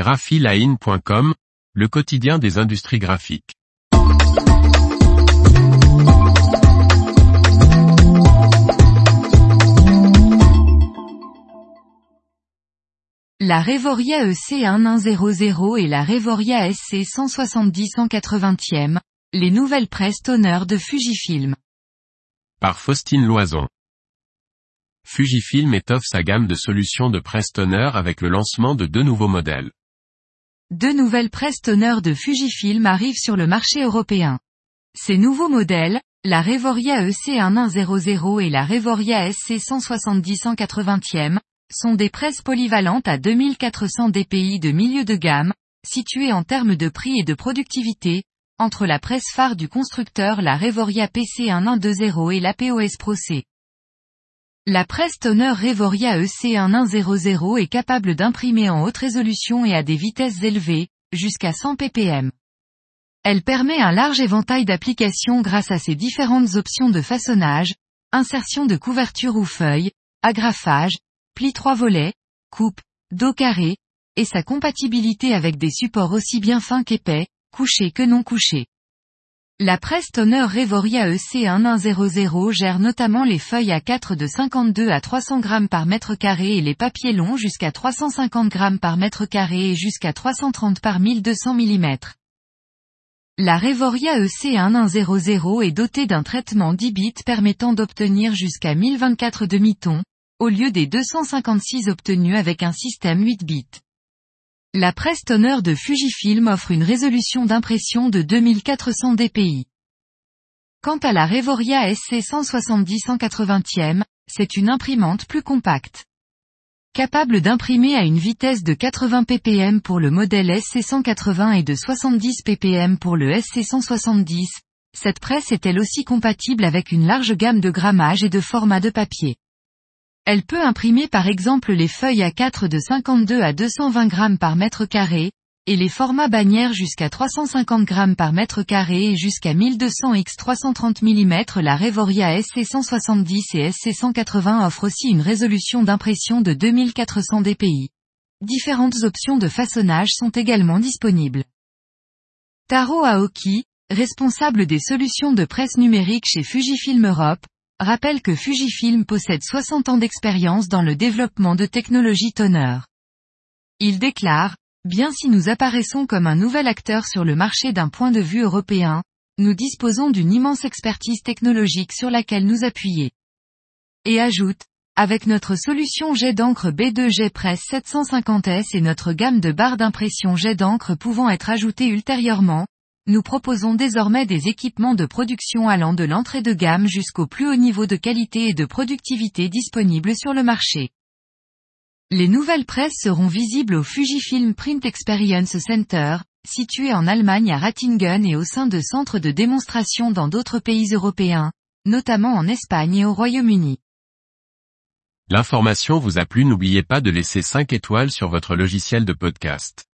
Graphiline.com, le quotidien des industries graphiques. La Revoria EC1100 et la Revoria SC170/180, les nouvelles presses toner de Fujifilm. Par Faustine Loison. Fujifilm étoffe sa gamme de solutions de presse toner avec le lancement de deux nouveaux modèles. Deux nouvelles presses toner de Fujifilm arrivent sur le marché européen. Ces nouveaux modèles, la Revoria EC1100 et la Revoria SC170/180, sont des presses polyvalentes à 2400 dpi de milieu de gamme, situées en termes de prix et de productivité, entre la presse phare du constructeur la Revoria PC1120 et la POS Pro C. La presse toner Revoria EC1100 est capable d'imprimer en haute résolution et à des vitesses élevées, jusqu'à 100 ppm. Elle permet un large éventail d'applications grâce à ses différentes options de façonnage, insertion de couverture ou feuille, agrafage, pli 3 volets, coupe, dos carré, et sa compatibilité avec des supports aussi bien fins qu'épais, couchés que non couchés. La presse toner Revoria EC1100 gère notamment les feuilles A4 de 52 à 300 g par mètre carré et les papiers longs jusqu'à 350 g par mètre carré et jusqu'à 330 par 1200 mm. La Revoria EC1100 est dotée d'un traitement 10 bits permettant d'obtenir jusqu'à 1024 demi-tons, au lieu des 256 obtenus avec un système 8 bits. La presse toner de Fujifilm offre une résolution d'impression de 2400 dpi. Quant à la Revoria SC170/180, c'est une imprimante plus compacte. Capable d'imprimer à une vitesse de 80 ppm pour le modèle SC180 et de 70 ppm pour le SC170, cette presse est elle aussi compatible avec une large gamme de grammages et de formats de papier. Elle peut imprimer par exemple les feuilles A4 de 52 à 220 g par mètre carré, et les formats bannières jusqu'à 350 g par mètre carré et jusqu'à 1200 x 330 mm. La Revoria SC170 et SC180 offrent aussi une résolution d'impression de 2400 dpi. Différentes options de façonnage sont également disponibles. Taro Aoki, responsable des solutions de presse numérique chez Fujifilm Europe, rappelle que Fujifilm possède 60 ans d'expérience dans le développement de technologies toner. Il déclare, « Bien si nous apparaissons comme un nouvel acteur sur le marché d'un point de vue européen, nous disposons d'une immense expertise technologique sur laquelle nous appuyer. » Et ajoute, « Avec notre solution jet d'encre B2 Jet Press 750S et notre gamme de barres d'impression jet d'encre pouvant être ajoutées ultérieurement, nous proposons désormais des équipements de production allant de l'entrée de gamme jusqu'au plus haut niveau de qualité et de productivité disponibles sur le marché. » Les nouvelles presses seront visibles au Fujifilm Print Experience Center, situé en Allemagne à Ratingen et au sein de centres de démonstration dans d'autres pays européens, notamment en Espagne et au Royaume-Uni. L'information vous a plu, n'oubliez pas de laisser 5 étoiles sur votre logiciel de podcast.